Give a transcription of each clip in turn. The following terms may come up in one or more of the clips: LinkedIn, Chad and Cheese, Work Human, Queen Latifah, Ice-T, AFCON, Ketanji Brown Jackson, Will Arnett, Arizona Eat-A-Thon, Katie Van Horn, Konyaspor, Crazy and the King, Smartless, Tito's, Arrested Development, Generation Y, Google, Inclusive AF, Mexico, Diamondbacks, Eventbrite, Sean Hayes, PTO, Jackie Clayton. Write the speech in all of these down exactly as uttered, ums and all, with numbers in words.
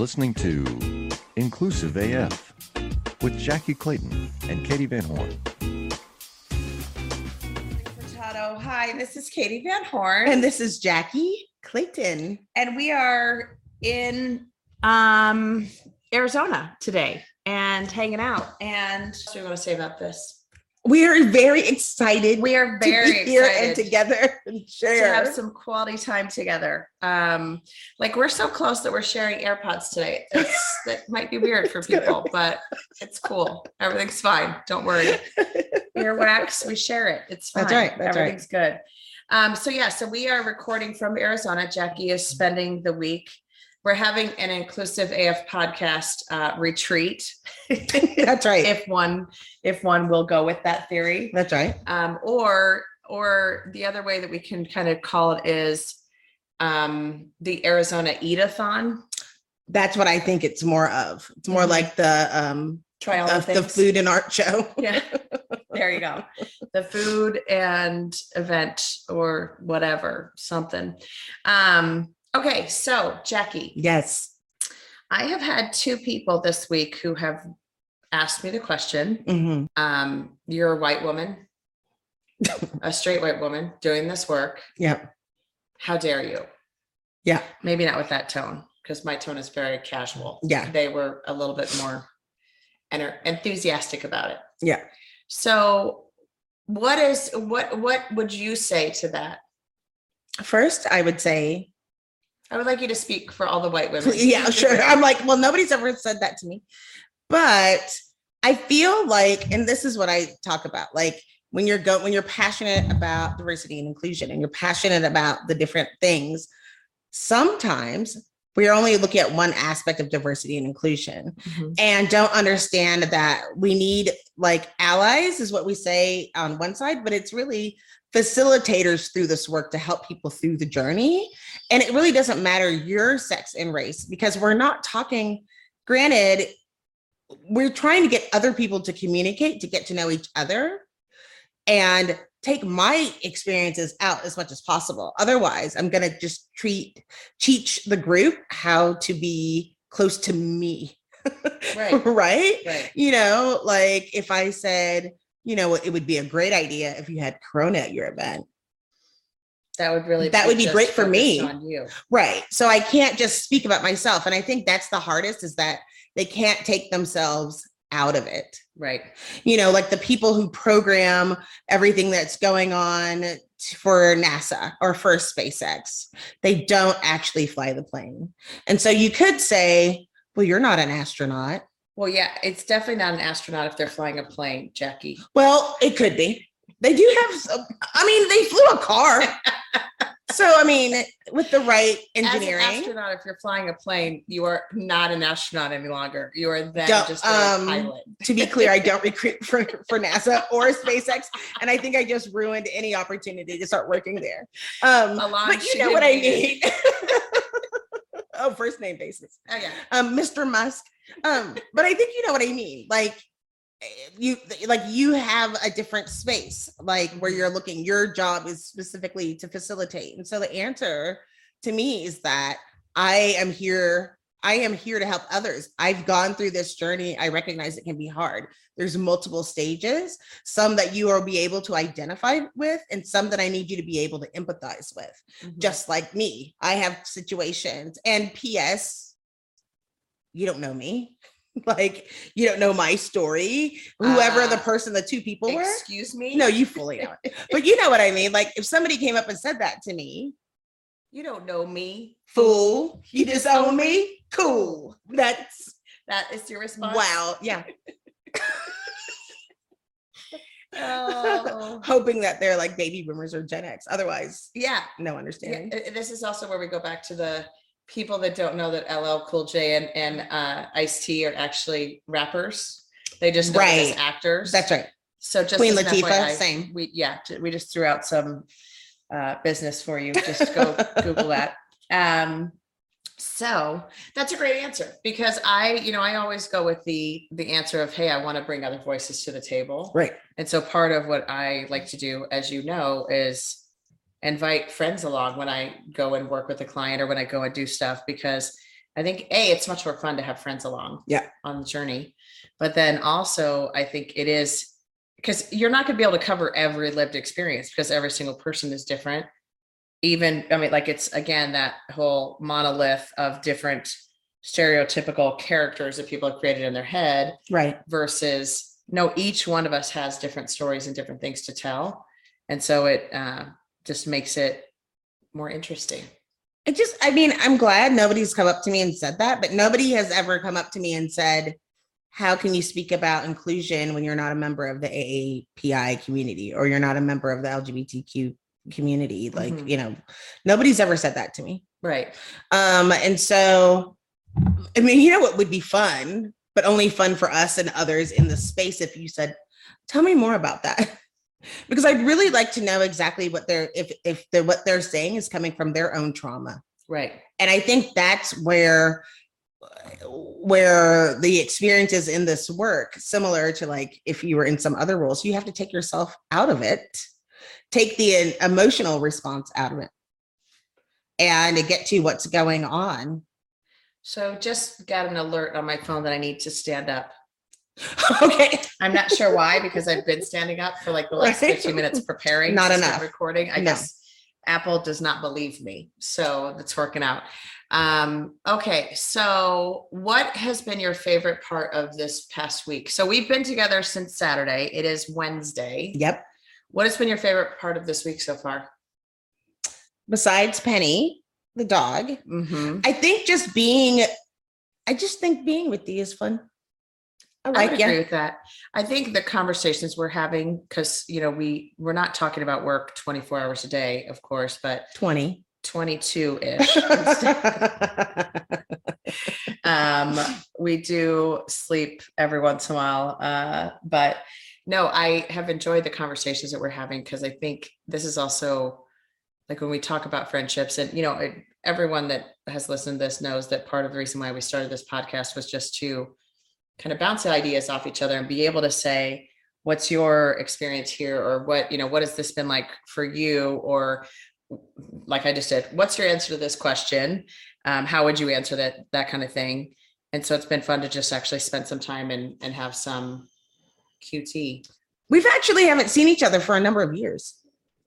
listening to Inclusive A F with Jackie Clayton and Katie Van Horn. Hi, this is Katie Van Horn. And this is Jackie Clayton. And we are in um, Arizona today and hanging out. And what do you want to say about this? We are very excited. We are very to be here excited and together and share. To have some quality time together. Um, like we're so close that we're sharing AirPods today. It's, that might be weird for people, but it's cool. Everything's fine. Don't worry. Earwax, we share it. It's fine. That's right. That's Everything's right. good. Um, so yeah, so we are recording from Arizona. Jackie is spending the week. We're having an Inclusive A F podcast uh, retreat. That's right. If one, if one will go with that theory. That's right. Um, or, or the other way that we can kind of call it is um, the Arizona Eat-A-Thon. That's what I think it's more of. It's more mm-hmm. like the um, trial of the food and art show. Yeah. There you go. The food and event or whatever, something. Um, Okay, so Jackie. Yes. I have had two people this week who have asked me the question. Mm-hmm. Um, you're a white woman, a straight white woman doing this work. Yeah. How dare you? Yeah. Maybe not with that tone, because my tone is very casual. Yeah. They were a little bit more en- enthusiastic about it. Yeah. So what is, what, what would you say to that? First, I would say, I would like you to speak for all the white women. Yeah, sure. I'm like, well, nobody's ever said that to me. But I feel like, and this is what I talk about, like when you're go when you're passionate about diversity and inclusion and you're passionate about the different things, sometimes we're only looking at one aspect of diversity and inclusion mm-hmm. and don't understand that we need like allies is what we say on one side, but it's really facilitators through this work to help people through the journey. And it really doesn't matter your sex and race, because we're not talking, granted, we're trying to get other people to communicate, to get to know each other and take my experiences out as much as possible. Otherwise, I'm going to just treat, teach the group how to be close to me. Right. right? Right. You know, like if I said, you know, it would be a great idea if you had Corona at your event. That would really, that be would be great for me. On you. Right. So I can't just speak about myself. And I think that's the hardest, is that they can't take themselves out of it. Right. You know, like the people who program everything that's going on for NASA or for SpaceX, they don't actually fly the plane. And so you could say, well, you're not an astronaut. Well, yeah, it's definitely not an astronaut if they're flying a plane, Jackie. Well, it could be. They do have, some, I mean, they flew a car. So, I mean, with the right engineering. As an astronaut, if you're flying a plane, you are not an astronaut any longer. You are then don't, just a um, pilot. To be clear, I don't recruit for, for NASA or SpaceX. And I think I just ruined any opportunity to start working there. Um, but you know what I mean. Oh, first name basis. Oh, yeah. Um, Mister Musk. Um, but I think you know what I mean. Like you, like you have a different space, like where you're looking. Your job is specifically to facilitate. And so the answer to me is that I am here. I am here to help others. I've gone through this journey. I recognize it can be hard. There's multiple stages, some that you will be able to identify with and some that I need you to be able to empathize with, mm-hmm. just like me. I have situations. And P S, you don't know me. Like, you don't know my story. Whoever uh, the person, the two people were. Excuse me? No, you fully don't. But you know what I mean? Like, if somebody came up and said that to me, you don't know me. Fool. You, you disown me? me? Cool. That's that is your response. Wow. Yeah. oh. Hoping that they're like baby boomers or Gen X. Otherwise, yeah, no understanding. Yeah. This is also where we go back to the people that don't know that L L Cool J and, and uh, Ice-T are actually rappers. They just know right. as actors. That's right. So just Queen Latifah, F Y I, same. We yeah, we just threw out some uh, business for you. Just go Google that. Um, So that's a great answer, because I, you know, I always go with the, the answer of, hey, I want to bring other voices to the table. Right. And so part of what I like to do, as you know, is invite friends along when I go and work with a client or when I go and do stuff, because I think, A, it's much more fun to have friends along yeah. on the journey. But then also, I think it is, because you're not going to be able to cover every lived experience because every single person is different. Even, I mean, like it's, again, that whole monolith of different stereotypical characters that people have created in their head. Right. Versus, no, each one of us has different stories and different things to tell. And so it uh, just makes it more interesting. It just, I mean, I'm glad nobody's come up to me and said that, but nobody has ever come up to me and said, how can you speak about inclusion when you're not a member of the A A P I community or you're not a member of the L G B T Q community? Like, mm-hmm. you know, nobody's ever said that to me. Right. Um, and so, I mean, you know what would be fun, but only fun for us and others in the space if you said, tell me more about that. Because I'd really like to know exactly what they're, if if they're, what they're saying is coming from their own trauma. Right. And I think that's where, where the experiences in this work, similar to like, if you were in some other roles, you have to take yourself out of it, take the emotional response out of it and get to what's going on. So just got an alert on my phone that I need to stand up. Okay. I'm not sure why, because I've been standing up for like the last right. fifteen minutes preparing. Not enough recording. I no. guess Apple does not believe me. So that's working out. Um, okay. So what has been your favorite part of this past week? So we've been together since Saturday. It is Wednesday. Yep. What has been your favorite part of this week so far? Besides Penny, the dog. Mm-hmm. I think just being, I just think being with thee is fun. I, like I agree with that. I think the conversations we're having, because, you know, we, we're not talking about work twenty-four hours a day, of course, but twenty, twenty-two ish. um, we do sleep every once in a while. Uh, but no, I have enjoyed the conversations that we're having, because I think this is also like when we talk about friendships and, you know, it, everyone that has listened to this knows that part of the reason why we started this podcast was just to kind of bounce ideas off each other and be able to say, what's your experience here? Or what, you know, what has this been like for you? Or like I just said, what's your answer to this question? Um, how would you answer that, that kind of thing. And so it's been fun to just actually spend some time and, and have some Q T. We've actually haven't seen each other for a number of years.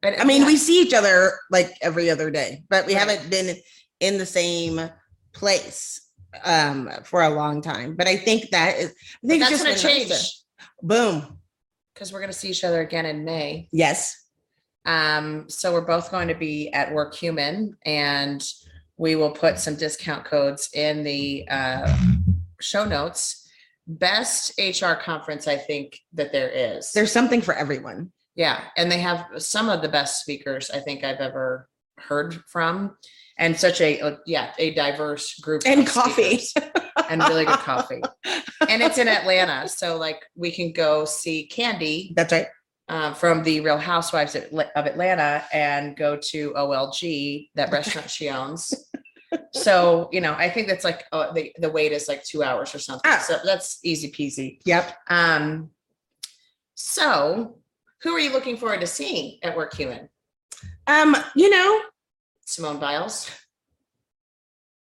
And, I mean, yeah. we see each other like every other day, but we right. haven't been in the same place um for a long time. But I think that is I think that's going to change. Boom. Because we're going to see each other again in May. Yes. Um, so we're both going to be at Work Human, and we will put some discount codes in the uh show notes. Best H R conference, I think that there is. There's something for everyone. Yeah. And they have some of the best speakers I think I've ever heard from. And such a, a, yeah, a diverse group. And coffee. And really good coffee. And it's in Atlanta. So like we can go see Candy. That's right. Uh, from the Real Housewives of Atlanta and go to O L G, that restaurant she owns. So, you know, I think that's like, uh, the, the wait is like two hours or something. Ah. So that's easy peasy. Yep. Um. So who are you looking forward to seeing at Work Human? Um, you know. Simone Biles.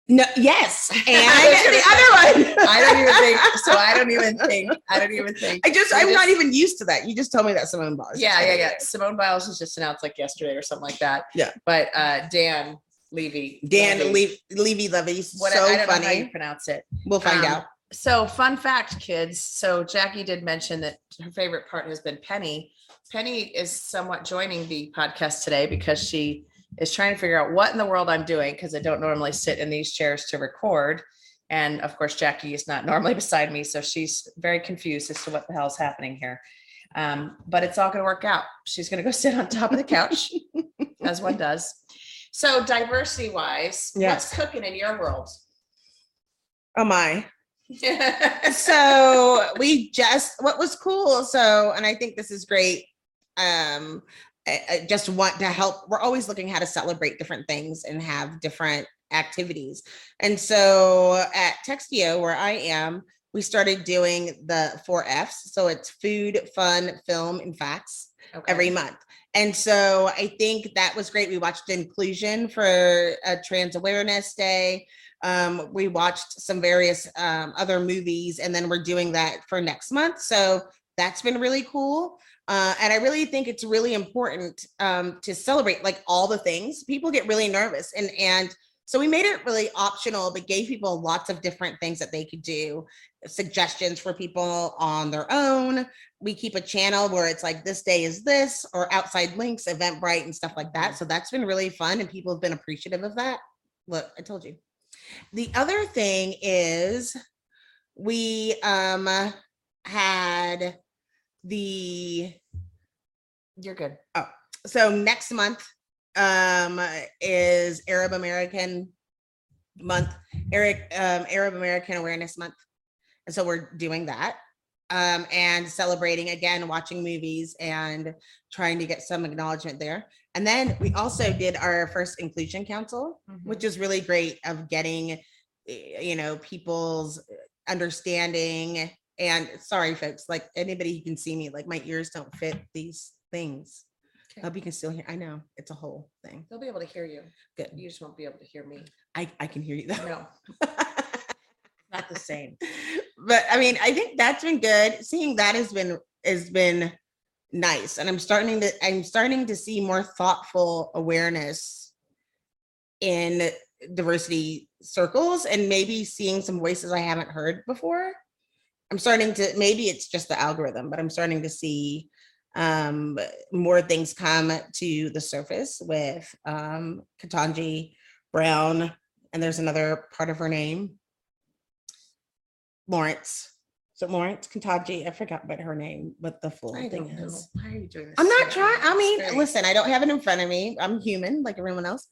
No. Yes. And I the other one. I don't even think. So I don't even think. I don't even think. I just. I'm just, not even used to that. You just told me that Simone Biles. Yeah, yeah, yeah. Simone Biles was just announced like yesterday or something like that. Yeah. But uh, Dan Levy. Dan Levy. Le- Levy Levy. What so I don't funny. Know how you pronounce it. We'll find um, out. So fun fact, kids. So Jackie did mention that her favorite part has been Penny. Penny is somewhat joining the podcast today because she is trying to figure out what in the world I'm doing, because I don't normally sit in these chairs to record. And of course, Jackie is not normally beside me. So she's very confused as to what the hell is happening here. Um, but it's all going to work out. She's going to go sit on top of the couch, as one does. So diversity wise, yes. What's cooking in your world? Oh, my. So we just, what was cool. So, and I think this is great. Um, I just want to help. We're always looking how to celebrate different things and have different activities. And so at Textio, where I am, we started doing the four F's. So it's food, fun, film, and facts okay. every month. And so I think that was great. We watched Inclusion for a Trans Awareness Day. Um, we watched some various um, other movies, and then we're doing that for next month. So that's been really cool. Uh, and I really think it's really important um, to celebrate like all the things. People get really nervous. And, and so we made it really optional, but gave people lots of different things that they could do, suggestions for people on their own. We keep a channel where it's like, this day is this, or outside links, Eventbrite and stuff like that. So that's been really fun. And people have been appreciative of that. Look, I told you. The other thing is we um, had the, you're good. Oh, so next month um, is Arab American month, Eric, um, Arab American Awareness Month. And so we're doing that um, and celebrating again, watching movies and trying to get some acknowledgement there. And then we also did our first Inclusion Council, mm-hmm. which is really great of getting, you know, people's understanding. And sorry, folks, like anybody who can see me, like my ears don't fit these things. Okay. I hope you can still hear. I know it's a whole thing. They'll be able to hear you. Good. You just won't be able to hear me. I, I can hear you though. No. Not the same. But I mean, I think that's been good. Seeing that has been has been nice. And I'm starting to I'm starting to see more thoughtful awareness in diversity circles, and maybe seeing some voices I haven't heard before. I'm starting to, maybe it's just the algorithm, but I'm starting to see um, more things come to the surface with um, Ketanji Brown, and there's another part of her name, Lawrence. So Lawrence Ketanji, I forgot what her name, what the full I thing is. Why are you doing this? I'm not trying. I mean, experience. Listen, I don't have it in front of me. I'm human like everyone else.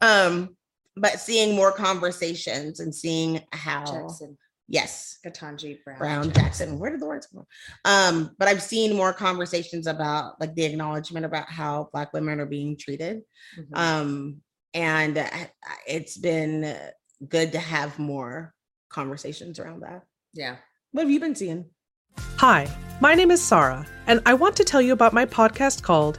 Um, but seeing more conversations and seeing how. Jackson. Yes. Ketanji Brown, Brown Jackson. Jackson. Where did the words come from? Um, but I've seen more conversations about like the acknowledgement about how Black women are being treated. Mm-hmm. Um, and it's been good to have more conversations around that. Yeah. What have you been seeing? Hi, my name is Sarah, and I want to tell you about my podcast called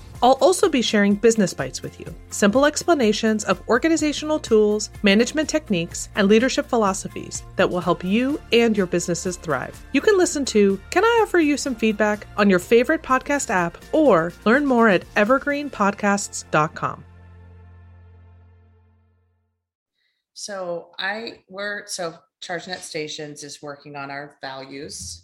I'll also be sharing business bites with you, simple explanations of organizational tools, management techniques, and leadership philosophies that will help you and your businesses thrive. You can listen to Can I Offer You Some Feedback on your favorite podcast app, or learn more at evergreen podcasts dot com. So I we're so ChargeNet Stations is working on our values,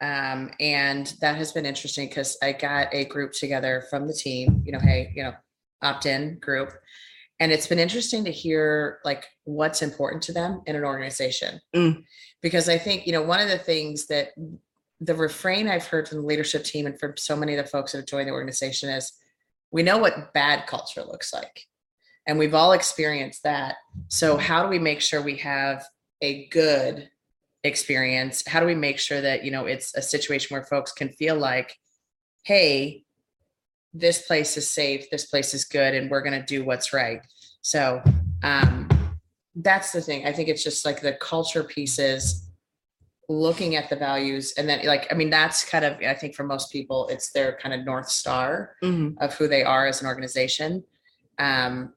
um, and that has been interesting because I got a group together from the team. You know, hey, you know, opt-in group, and it's been interesting to hear like what's important to them in an organization. Mm. Because I think, you know, one of the things that the refrain I've heard from the leadership team and from so many of the folks that have joined the organization is, we know what bad culture looks like. And we've all experienced that. So how do we make sure we have a good experience? How do we make sure that, you know, it's a situation where folks can feel like, hey, this place is safe, this place is good, and we're going to do what's right. So um, that's the thing. I think it's just like the culture pieces, looking at the values. And then like, I mean, that's kind of, I think for most people, it's their kind of North Star mm-hmm. of who they are as an organization. Um,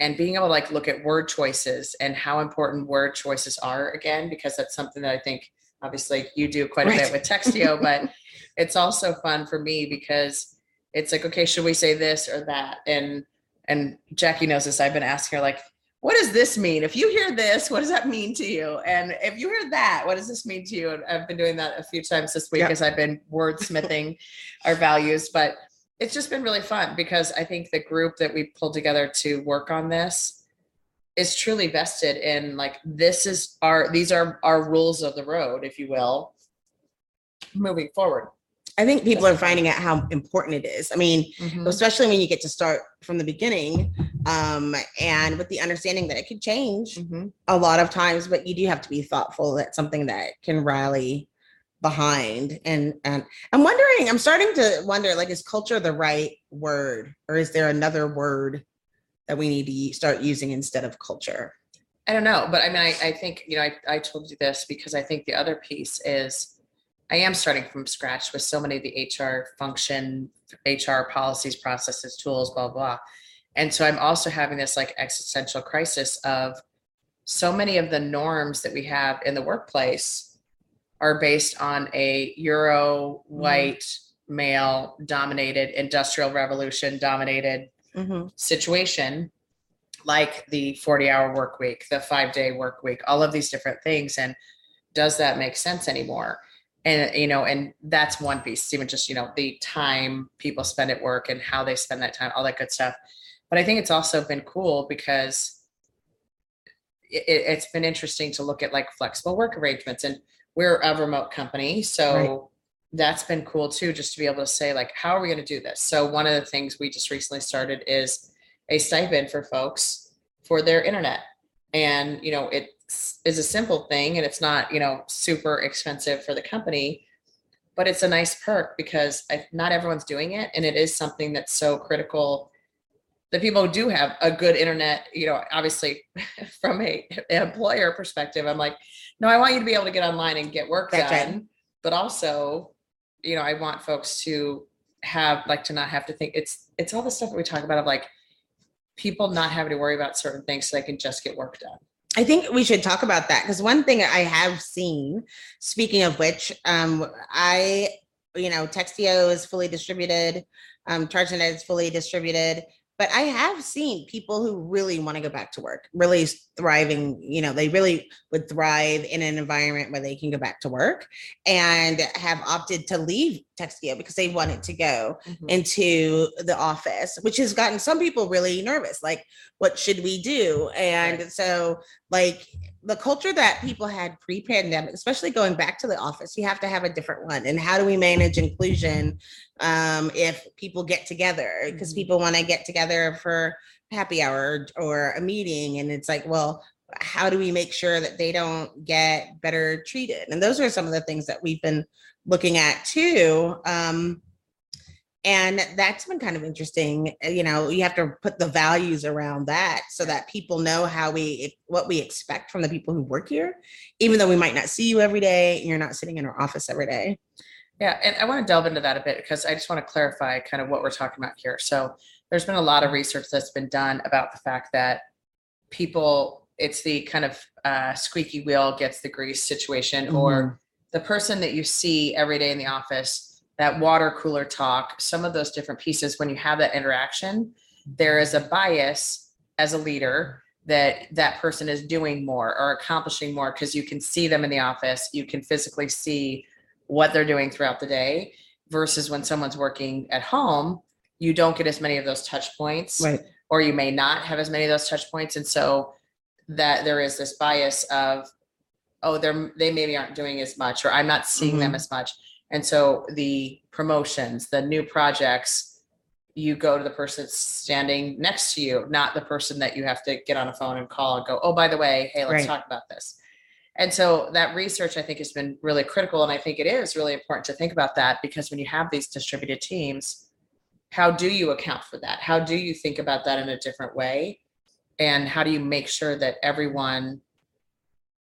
And being able to like look at word choices and how important word choices are, again, because that's something that I think obviously you do quite a right. bit with Textio, but it's also fun for me because it's like, okay, should we say this or that? And and Jackie knows this. I've been asking her like, what does this mean? If you hear this, what does that mean to you? And if you hear that, what does this mean to you? And I've been doing that a few times this week yep. as I've been wordsmithing our values, but it's just been really fun because I think the group that we pulled together to work on this is truly vested in like, this is our, these are our rules of the road, if you will, moving forward. I think people are finding out how important it is. I mean, mm-hmm. especially when you get to start from the beginning, um, and with the understanding that it could change mm-hmm. a lot of times, but you do have to be thoughtful that something that can rally behind. And, and I'm wondering, I'm starting to wonder, like, is culture the right word, or is there another word that we need to start using instead of culture? I don't know. But I mean, I, I think, you know, I, I told you this because I think the other piece is, I am starting from scratch with so many of the H R function, H R policies, processes, tools, blah, blah. And so I'm also having this like existential crisis of so many of the norms that we have in the workplace are based on a Euro white mm-hmm. male dominated industrial revolution dominated mm-hmm. situation, like the forty hour work week, the five day work week, all of these different things. And does that make sense anymore? And, you know, and that's one piece, even just, you know, the time people spend at work and how they spend that time, all that good stuff. But I think it's also been cool because it, it's been interesting to look at like flexible work arrangements, and we're a remote company. So right. that's been cool too, just to be able to say like, how are we going to do this? So one of the things we just recently started is a stipend for folks for their internet. And, you know, it is a simple thing, and it's not, you know, super expensive for the company, but it's a nice perk because I, not everyone's doing it. And it is something that's so critical that people who do have a good internet, you know, obviously from a an employer perspective, I'm like, no, I want you to be able to get online and get work that's done. Right. But also, you know, I want folks to have like, to not have to think it's, it's all the stuff that we talk about of like people not having to worry about certain things so they can just get work done. I think we should talk about that, because one thing I have seen, speaking of which, um, I, you know, Textio is fully distributed, um, ChargeNet is fully distributed, but I have seen people who really want to go back to work, really thriving, you know, they really would thrive in an environment where they can go back to work, and have opted to leave Textio because they wanted to go mm-hmm. into the office, which has gotten some people really nervous, like, what should we do? And right. so like the culture that people had pre-pandemic, especially going back to the office, you have to have a different one. And how do we manage inclusion um, if people get together? Because mm-hmm. people want to get together for happy hour or a meeting, and it's like, well, how do we make sure that they don't get better treated? And those are some of the things that we've been looking at too. Um, and that's been kind of interesting. You know, you have to put the values around that so that people know how we, what we expect from the people who work here, even though we might not see you every day and you're not sitting in our office every day. Yeah. And I want to delve into that a bit because I just want to clarify kind of what we're talking about here. So there's been a lot of research that's been done about the fact that people, it's the kind of uh, squeaky wheel gets the grease situation, mm-hmm. or the person that you see every day in the office, that water cooler talk, some of those different pieces. When you have that interaction, there is a bias as a leader that that person is doing more or accomplishing more because you can see them in the office. You can physically see what they're doing throughout the day, versus when someone's working at home, you don't get as many of those touch points, right. or you may not have as many of those touch points. And so that there is this bias of, oh, they're, they maybe aren't doing as much, or I'm not seeing mm-hmm. them as much. And so the promotions, the new projects, you go to the person that's standing next to you, not the person that you have to get on a phone and call and go, oh, by the way, hey, let's right. talk about this. And so that research, I think, has been really critical. And I think it is really important to think about that, because when you have these distributed teams, how do you account for that? How do you think about that in a different way? And how do you make sure that everyone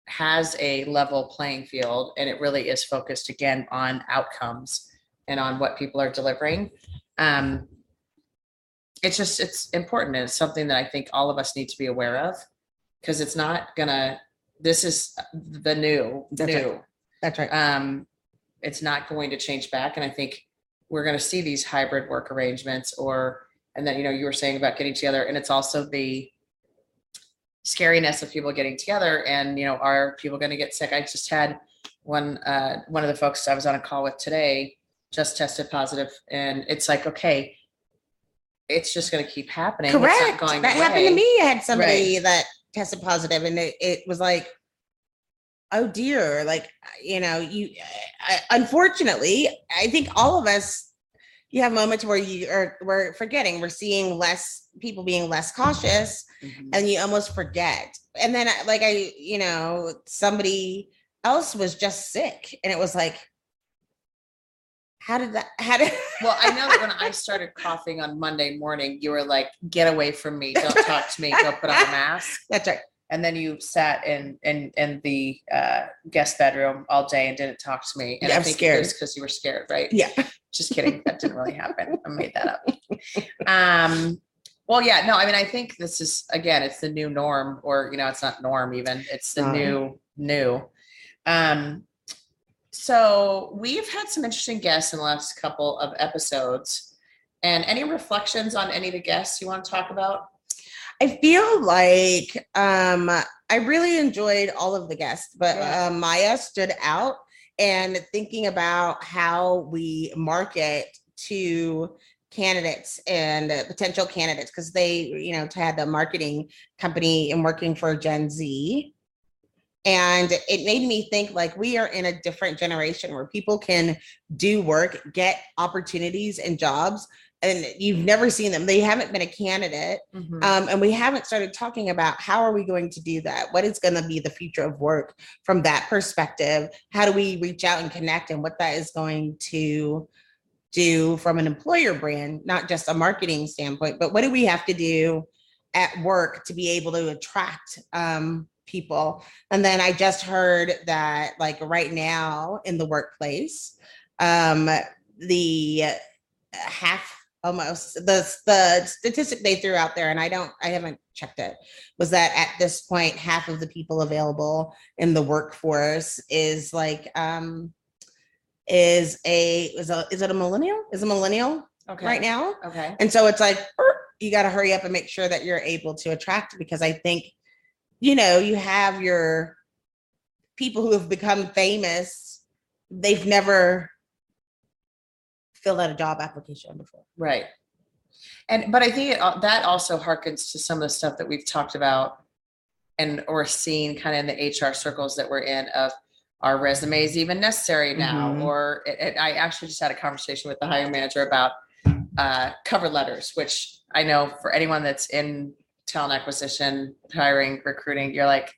has a level playing field, and it really is focused again on outcomes and on what people are delivering? Um, it's just, it's important. And it's something that I think all of us need to be aware of, because it's not gonna, this is the new, That's new. Right. That's right. Um, it's not going to change back. And I think we're gonna see these hybrid work arrangements, or, and then, you know, you were saying about getting together, and it's also the scariness of people getting together and, you know, are people going to get sick? I just had one, uh, one of the folks I was on a call with today just tested positive, and it's like, okay, it's just going to keep happening. Correct. It's not going that away. Happened to me. I had somebody right. that tested positive, and it, it was like, oh dear, like, you know, you, I, unfortunately, I think all of us, you have moments where you are, we're forgetting, we're seeing less people being less cautious, mm-hmm. and you almost forget. And then like, I, you know, somebody else was just sick and it was like, how did that, how did, well, I know that when I started coughing on Monday morning, you were like, get away from me. Don't talk to me. Go put on a mask. That's right. And then you sat in, in, in the uh, guest bedroom all day and didn't talk to me. And yeah, I think it was because you were scared, right? Yeah. Just kidding. That didn't really happen. I made that up. Um, well, yeah, no, I mean, I think this is, again, it's the new norm, or, you know, it's not norm even. It's the um, new, new. Um, so we've had some interesting guests in the last couple of episodes. And any reflections on any of the guests you want to talk about? I feel like um, I really enjoyed all of the guests, but uh, Maya stood out, and thinking about how we market to candidates and uh, potential candidates, because they, you know, had the marketing company and working for Gen Z. And it made me think, like, we are in a different generation where people can do work, get opportunities and jobs, and you've never seen them. They haven't been a candidate. Mm-hmm. Um, and we haven't started talking about how are we going to do that? What is going to be the future of work from that perspective? How do we reach out and connect, and what that is going to do from an employer brand, not just a marketing standpoint, but what do we have to do at work to be able to attract um, people? And then I just heard that, like, right now in the workplace, um, the half, almost the the statistic they threw out there, and I don't, I haven't checked it, was that at this point, half of the people available in the workforce is like, um, is a, is a, is it a millennial? Is a millennial okay. right now? Okay. And so it's like, you got to hurry up and make sure that you're able to attract, because I think, you know, you have your people who have become famous, they've never filled out a job application before. Right. And, but I think it, that also harkens to some of the stuff that we've talked about and, or seen kind of in the H R circles that we're in, of our resumes even necessary now, mm-hmm. or it, it, I actually just had a conversation with the hiring manager about uh, cover letters, which I know for anyone that's in talent acquisition, hiring, recruiting, you're like,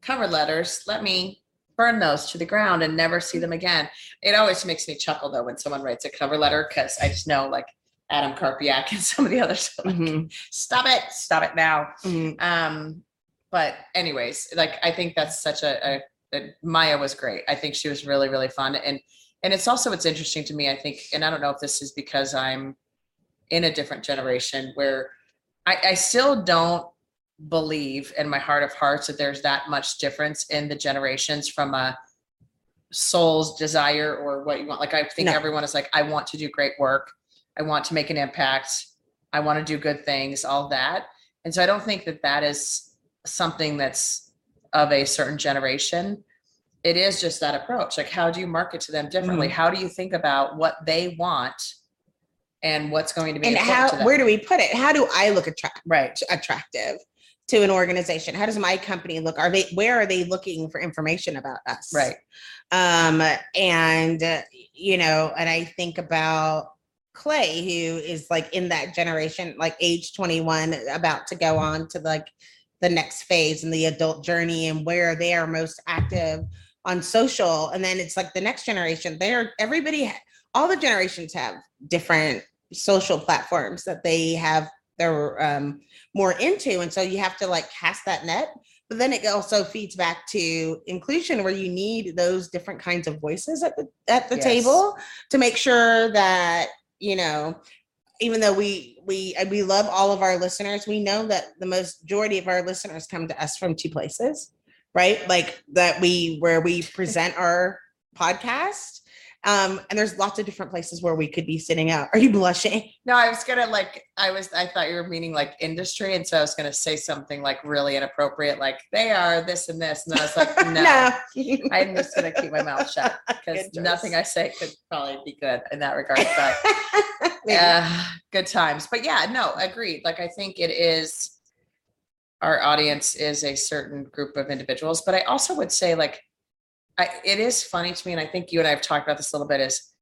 cover letters, let me burn those to the ground and never see them again. It always makes me chuckle though when someone writes a cover letter, because I just know, like, Adam Karpiak and some of the others are like, mm-hmm. stop it, stop it now. Mm-hmm. Um, but anyways, like, I think that's such a, a, a, Maya was great. I think she was really, really fun. And, and it's also, it's interesting to me, I think, and I don't know if this is because I'm in a different generation where I, I still don't believe in my heart of hearts that there's that much difference in the generations from a soul's desire or what you want. Like, I think no. everyone is like, I want to do great work. I want to make an impact. I want to do good things, all that. And so I don't think that that is something that's of a certain generation. It is just that approach. Like, how do you market to them differently? Mm. How do you think about what they want and what's going to be, and how, to where do we put it? How do I look attract, right. attractive to an organization? How does my company look? Are they, where are they looking for information about us? Right. Um, and, uh, you know, and I think about Clay, who is like in that generation, like age twenty-one, about to go on to like the next phase in the adult journey, and where they are most active on social. And then it's like the next generation, they're everybody, all the generations have different social platforms that they have, they're um, more into. And so you have to like cast that net, but then it also feeds back to inclusion, where you need those different kinds of voices at the, at the yes. table to make sure that, you know, even though we, we, we love all of our listeners, we know that the majority of our listeners come to us from two places, right? Like that we, where we present our podcast. Um, and there's lots of different places where we could be sitting out. Are you blushing? No, I was going to like, I was, I thought you were meaning like industry. And so I was going to say something like really inappropriate, like they are this and this. And I was like, no, no. I'm just going to keep my mouth shut, because nothing I say could probably be good in that regard. But uh, good times. But yeah, no, agreed. Like, I think it is, our audience is a certain group of individuals, but I also would say, like, I, it is funny to me, and I think you and I have talked about this a little bit, is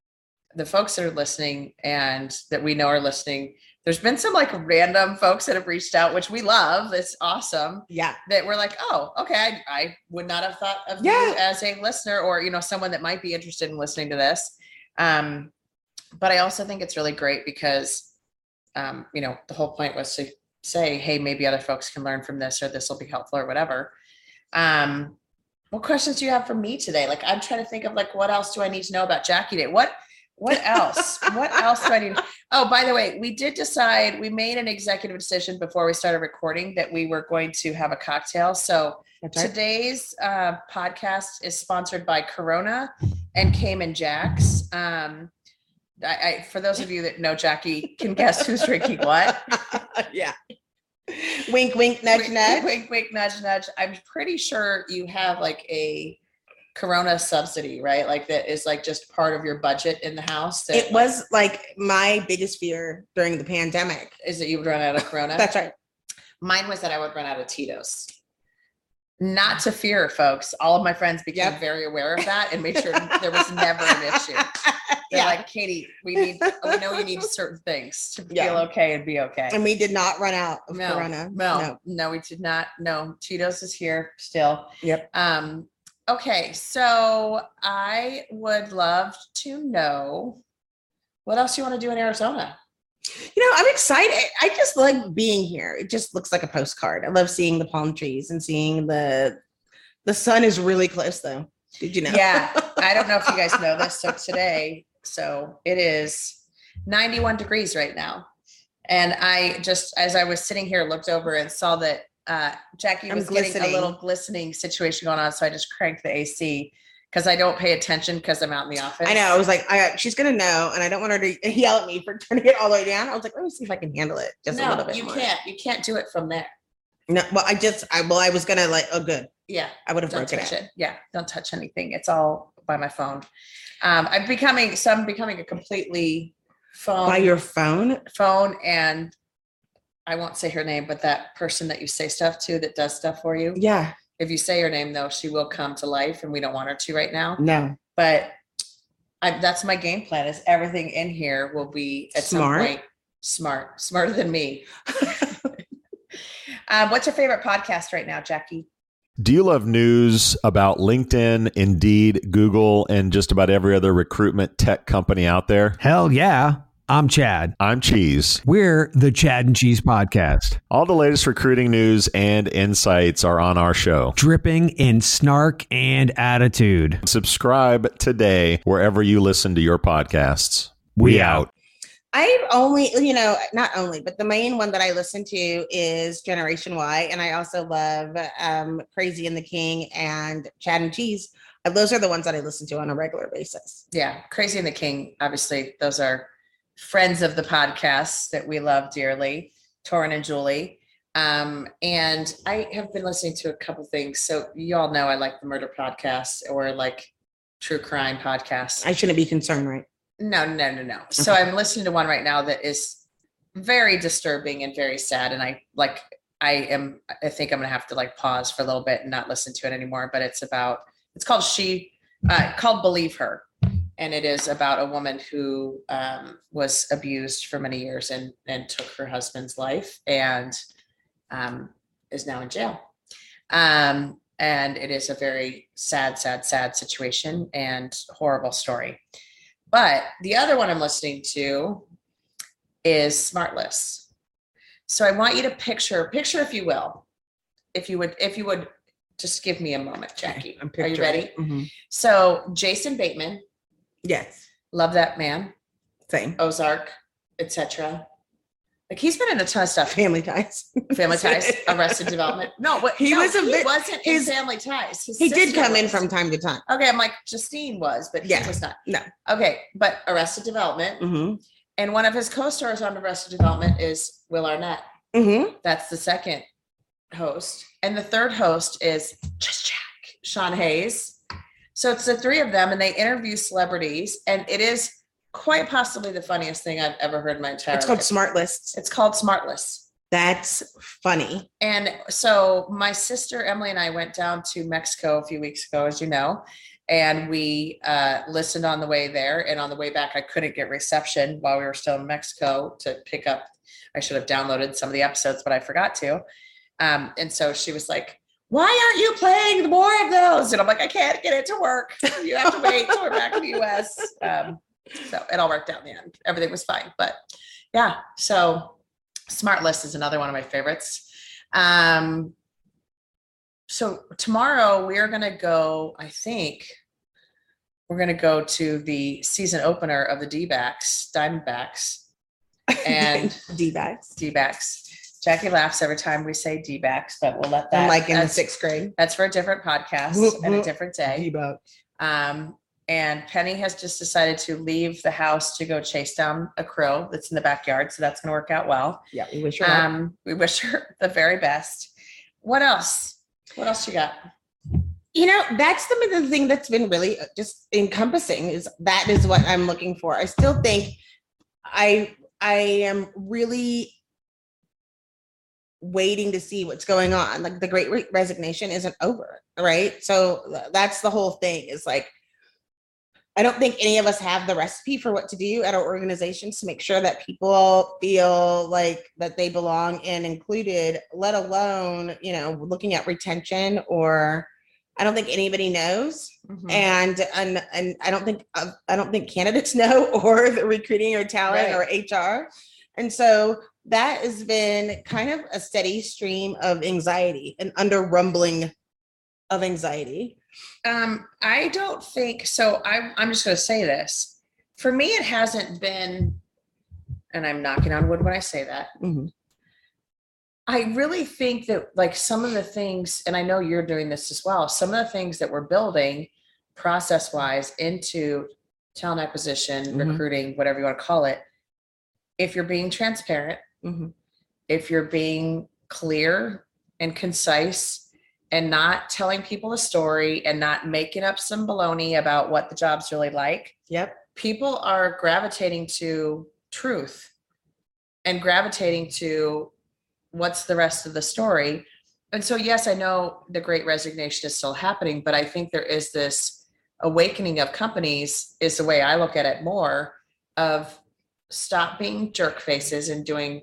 the folks that are listening and that we know are listening, there's been some like random folks that have reached out, which we love. It's awesome. Yeah. That we're like, oh, okay. I, I would not have thought of yeah. you as a listener, or, you know, someone that might be interested in listening to this. Um, but I also think it's really great because, um, you know, the whole point was to say, hey, maybe other folks can learn from this, or this will be helpful, or whatever. Um, what questions do you have for me today? Like, I'm trying to think of like, what else do I need to know about Jackie Day? What, What else? What else do I need? Oh, by the way, we did decide, we made an executive decision before we started recording that we were going to have a cocktail. So That's today's uh, podcast is sponsored by Corona and Cayman Jacks. Um, I, I, for those of you that know Jackie, can guess who's drinking what. Yeah. Wink, wink, nudge, wink, nudge. Wink, wink, nudge, nudge. I'm pretty sure you have like a Corona subsidy, right? Like that is like just part of your budget in the house. That, it was like my biggest fear during the pandemic is that you would run out of Corona. That's right. Mine was that I would run out of Tito's. Not to fear, folks. All of my friends became yep. very aware of that and made sure there was never an issue. They're yeah. like, Katie, we need, we know you need certain things to yeah. feel okay and be okay. And we did not run out of no, Corona. No, no, no, we did not. No, Tito's is here still. Yep. Um, Okay, so I would love to know what else you want to do in Arizona. You know, I'm excited. I just like being here. It just looks like a postcard. I love seeing the palm trees and seeing the the sun is really close though. Did you know? Yeah, I don't know if you guys know this. So today, so it is ninety-one degrees right now. And I just, as I was sitting here, looked over and saw that uh Jackie was getting a little glistening situation going on, so I just cranked the A C because I don't pay attention because I'm out in the office. I know. I was like, I, she's gonna know, and I don't want her to yell at me for turning it all the way down. I was like, let me see if I can handle it just no, a little bit. You more. can't. You can't do it from there. No. Well, I just. I well, I was gonna like. Oh, good. Yeah. I would have broken it. it. Yeah. Don't touch anything. It's all by my phone. Um, I'm becoming. So I'm becoming a completely phone by your phone. Phone and. I won't say her name, but that person that you say stuff to that does stuff for you. Yeah. If you say her name though, she will come to life, and we don't want her to right now. No. But I, that's my game plan, is everything in here will be at smart. some point smart, smarter than me. um, what's your favorite podcast right now, Jackie? Do you love news about LinkedIn, Indeed, Google, and just about every other recruitment tech company out there? Hell yeah. I'm Chad. I'm Cheese. We're the Chad and Cheese podcast. All the latest recruiting news and insights are on our show. Dripping in snark and attitude. Subscribe today wherever you listen to your podcasts. We, we out. I've only, you know, not only, but the main one that I listen to is Generation Y. And I also love um, Crazy and the King and Chad and Cheese. Those are the ones that I listen to on a regular basis. Yeah. Crazy and the King. Obviously, those are friends of the podcast that we love dearly, Torin and Julie. Um, and I have been listening to a couple things. So you all know I like the murder podcasts or like true crime podcasts. I shouldn't be concerned, right? No, no, no, no. Okay. So I'm listening to one right now that is very disturbing and very sad. And I like, I am, I think I'm going to have to like pause for a little bit and not listen to it anymore, but it's about, it's called She, uh, called Believe Her. And it is about a woman who um, was abused for many years and, and took her husband's life and um, is now in jail. Um, and it is a very sad, sad, sad situation and horrible story. But the other one I'm listening to is Smartless. So I want you to picture, picture if you will, if you would, if you would just give me a moment, Jackie. I'm picturing. Are you ready? Mm-hmm. So Jason Bateman. Yes. Love that man. Same. Ozark, et cetera. Like he's been in a ton of stuff. Family Ties. Family Ties. Arrested Development. No, what, he, no was a he bit, wasn't his, in Family Ties. His he did come was. in from time to time. Okay, I'm like, Justine was, but yeah. he was not. No. Okay, but Arrested Development. Mm-hmm. And one of his co-stars on Arrested Development is Will Arnett. Mm-hmm. That's the second host. And the third host is Just Jack, Sean Hayes. So it's the three of them, and they interview celebrities, and it is quite possibly the funniest thing I've ever heard in my entire life. It's called Smartless. It's called Smartless. That's funny. And so my sister Emily and I went down to Mexico a few weeks ago, as you know, And we uh, listened on the way there. And on the way back, I couldn't get reception while we were still in Mexico to pick up. I should have downloaded some of the episodes, but I forgot to. Um, and so she was like, why aren't you playing more of those? And I'm like, I can't get it to work. You have to wait till we're back in the U S. Um, so it all worked out in the end. Everything was fine. But yeah, so Smartless is another one of my favorites. Um, so tomorrow we're going to go, I think we're going to go to the season opener of the D-backs, Diamondbacks. And D-backs. D-backs. Jackie laughs every time we say D-backs, but we'll let that. I'm like in the sixth grade. That's for a different podcast whoop, whoop, and a different day. D-backs. Um, and Penny has just decided to leave the house to go chase down a crow that's in the backyard. So that's going to work out well. Yeah, we wish her um, luck. We wish her the very best. What else? What else you got? You know, that's the, the thing that's been really just encompassing is that is what I'm looking for. I still think I... I am really waiting to see what's going on. Like the great re- resignation isn't over, right? So that's the whole thing is like, I don't think any of us have the recipe for what to do at our organizations to make sure that people feel like that they belong and included, let alone, you know, looking at retention or I don't think anybody knows. Mm-hmm. And, and and I don't think I don't think candidates know or the recruiting or talent right. or H R. And so that has been kind of a steady stream of anxiety, an under rumbling of anxiety. Um, I don't think so. I, I'm just going to say this. For me, it hasn't been, and I'm knocking on wood when I say that. Mm-hmm. I really think that like some of the things, and I know you're doing this as well, some of the things that we're building process wise into talent acquisition, mm-hmm. recruiting, whatever you want to call it. If you're being transparent, mm-hmm. if you're being clear and concise and not telling people a story and not making up some baloney about what the job's really like, yep, people are gravitating to truth and gravitating to what's the rest of the story. And so, yes, I know the great resignation is still happening, but I think there is this awakening of companies is the way I look at it more of stop being jerk faces and doing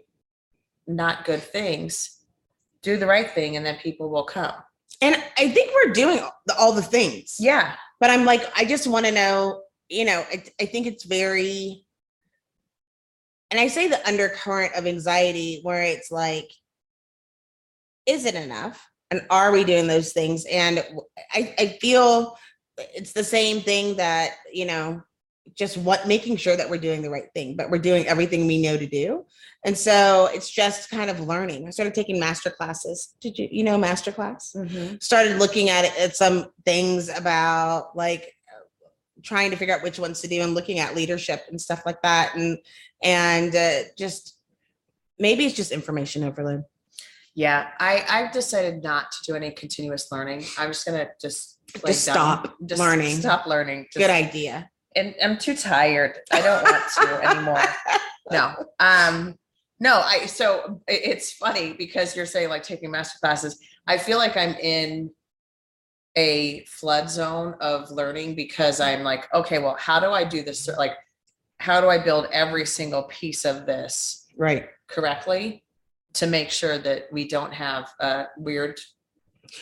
not good things, do the right thing, and then people will come. And I think we're doing all the things. Yeah. But I'm like, I just want to know, you know, I, I think it's very, and I say the undercurrent of anxiety where it's like, is it enough? And are we doing those things? And I, I feel it's the same thing that, you know, just what making sure that we're doing the right thing, but we're doing everything we know to do. And so it's just kind of learning. I started taking master classes. Did you, you know, master class? Mm-hmm. Started looking at it at some things about like trying to figure out which ones to do and looking at leadership and stuff like that. And, and uh, just maybe it's just information overload. Yeah, I, I've decided not to do any continuous learning. I'm just going to just, like, just stop just learning. Stop learning. Just, Good idea. And I'm too tired. I don't want to anymore. No. Um, no, I, so it's funny because you're saying like taking master classes. I feel like I'm in a flood zone of learning because I'm like, okay, well, how do I do this? Like, how do I build every single piece of this right correctly to make sure that we don't have a weird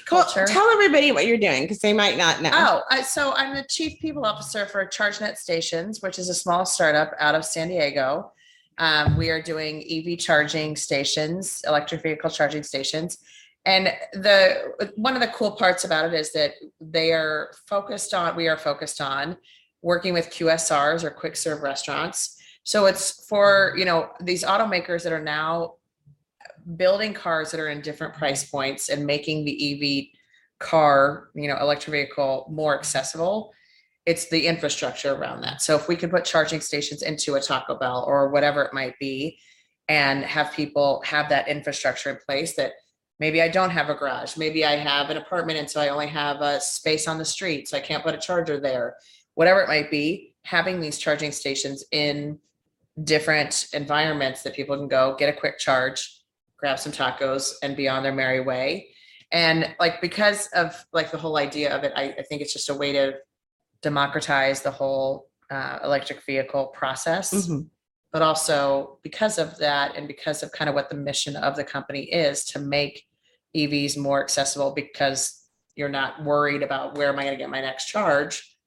culture? Well, tell everybody what you're doing because they might not know. Oh, I, so I'm the chief people officer for ChargeNet Stations, which is a small startup out of San Diego. Um, we are doing E V charging stations, electric vehicle charging stations. And the one of the cool parts about it is that they are focused on, we are focused on working with Q S Rs or quick serve restaurants. So it's for, you know, these automakers that are now building cars that are in different price points and making the E V car, you know, electric vehicle more accessible. It's the infrastructure around that. So if we could put charging stations into a Taco Bell or whatever it might be and have people have that infrastructure in place that maybe I don't have a garage, maybe I have an apartment and so I only have a space on the street, so I can't put a charger there. Whatever it might be, having these charging stations in different environments that people can go get a quick charge, grab some tacos and be on their merry way. And like, because of like the whole idea of it, I, I think it's just a way to democratize the whole uh, electric vehicle process. Mm-hmm. But also because of that, and because of kind of what the mission of the company is, to make E Vs more accessible, because you're not worried about where am I going to get my next charge.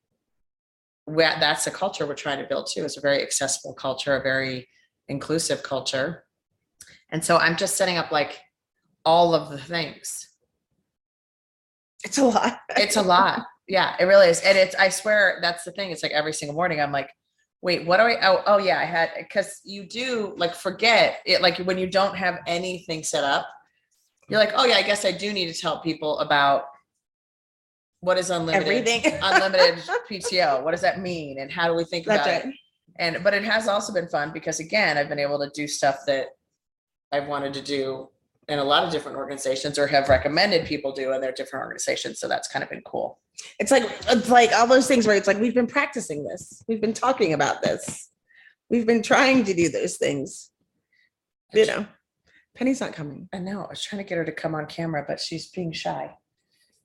We're, that's the culture we're trying to build too. It's a very accessible culture, a very inclusive culture. And so I'm just setting up like all of the things. It's a lot. It's a lot. Yeah, it really is. And it's, I swear, that's the thing. It's like every single morning I'm like, wait, what do I, oh, oh yeah, I had, because you do like forget it, like when you don't have anything set up, you're like, oh yeah, I guess I do need to tell people about what is unlimited, everything. Unlimited P T O. What does that mean? And how do we think That's about it? it? And, but it has also been fun because again, I've been able to do stuff that I've wanted to do in a lot of different organizations, or have recommended people do in their different organizations. So that's kind of been cool. It's like, it's like all those things where it's like, we've been practicing this. We've been talking about this. We've been trying to do those things. You know, Penny's not coming. I know. I was trying to get her to come on camera, but she's being shy.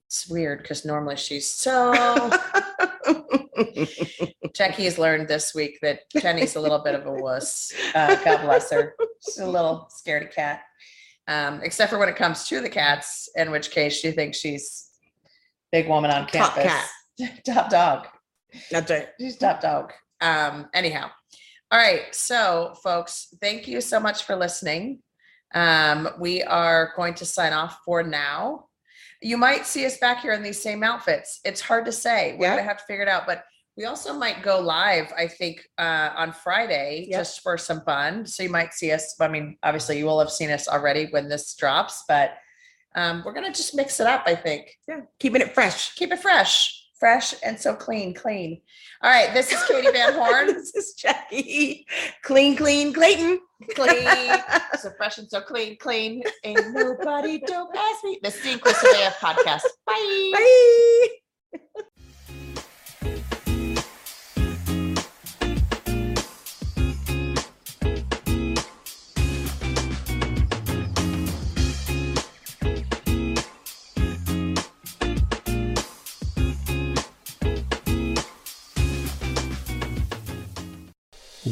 It's weird because normally she's so... Jackie has learned this week that Penny's a little bit of a wuss. Uh, God bless her. She's a little scaredy cat. Um, except for when it comes to the cats, in which case she thinks she's big woman on campus. Top cat. Top dog. That's right. She's top dog. Um, anyhow. All right. So folks, thank you so much for listening. Um, we are going to sign off for now. You might see us back here in these same outfits. It's hard to say. We're yep. going to have to figure it out, but we also might go live, I think, uh, on Friday, yep. just for some fun. So you might see us. I mean, obviously, you will have seen us already when this drops, but um, we're going to just mix it up, I think. Yeah. Keeping it fresh. Keep it fresh. Fresh and so clean, clean. All right. This is Katie Van Horn. This is Jackie. Clean, clean, Clayton. Clean. So fresh and so clean, clean. Ain't nobody don't pass me. This is the Inclusive A F podcast. Bye. Bye.